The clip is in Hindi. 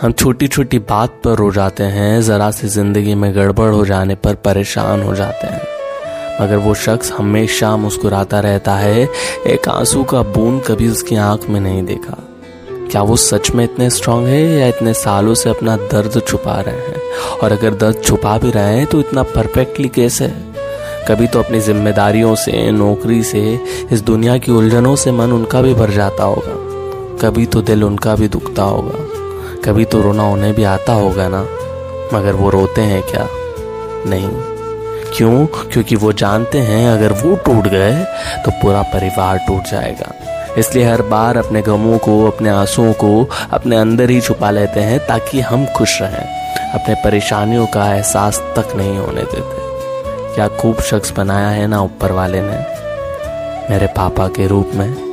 हम छोटी छोटी बात पर रो जाते हैं, ज़रा सी ज़िंदगी में गड़बड़ हो जाने पर परेशान हो जाते हैं, मगर वो शख्स हमेशा मुस्कुराता रहता है। एक आंसू का बूंद कभी उसकी आंख में नहीं देखा। क्या वो सच में इतने स्ट्रांग है या इतने सालों से अपना दर्द छुपा रहे हैं? और अगर दर्द छुपा भी रहे हैं तो इतना परफेक्टली कैसे? कभी तो अपनी जिम्मेदारियों से, नौकरी से, इस दुनिया की उलझनों से मन उनका भी भर जाता होगा, कभी तो दिल उनका भी दुखता होगा, कभी तो रोना उन्हें भी आता होगा ना, मगर वो रोते हैं क्या? नहीं। क्यों? क्योंकि वो जानते हैं अगर वो टूट गए तो पूरा परिवार टूट जाएगा। इसलिए हर बार अपने गमों को, अपने आंसुओं को अपने अंदर ही छुपा लेते हैं ताकि हम खुश रहें, अपने परेशानियों का एहसास तक नहीं होने देते। क्या खूब शख्स बनाया है ना ऊपर वाले ने मेरे पापा के रूप में।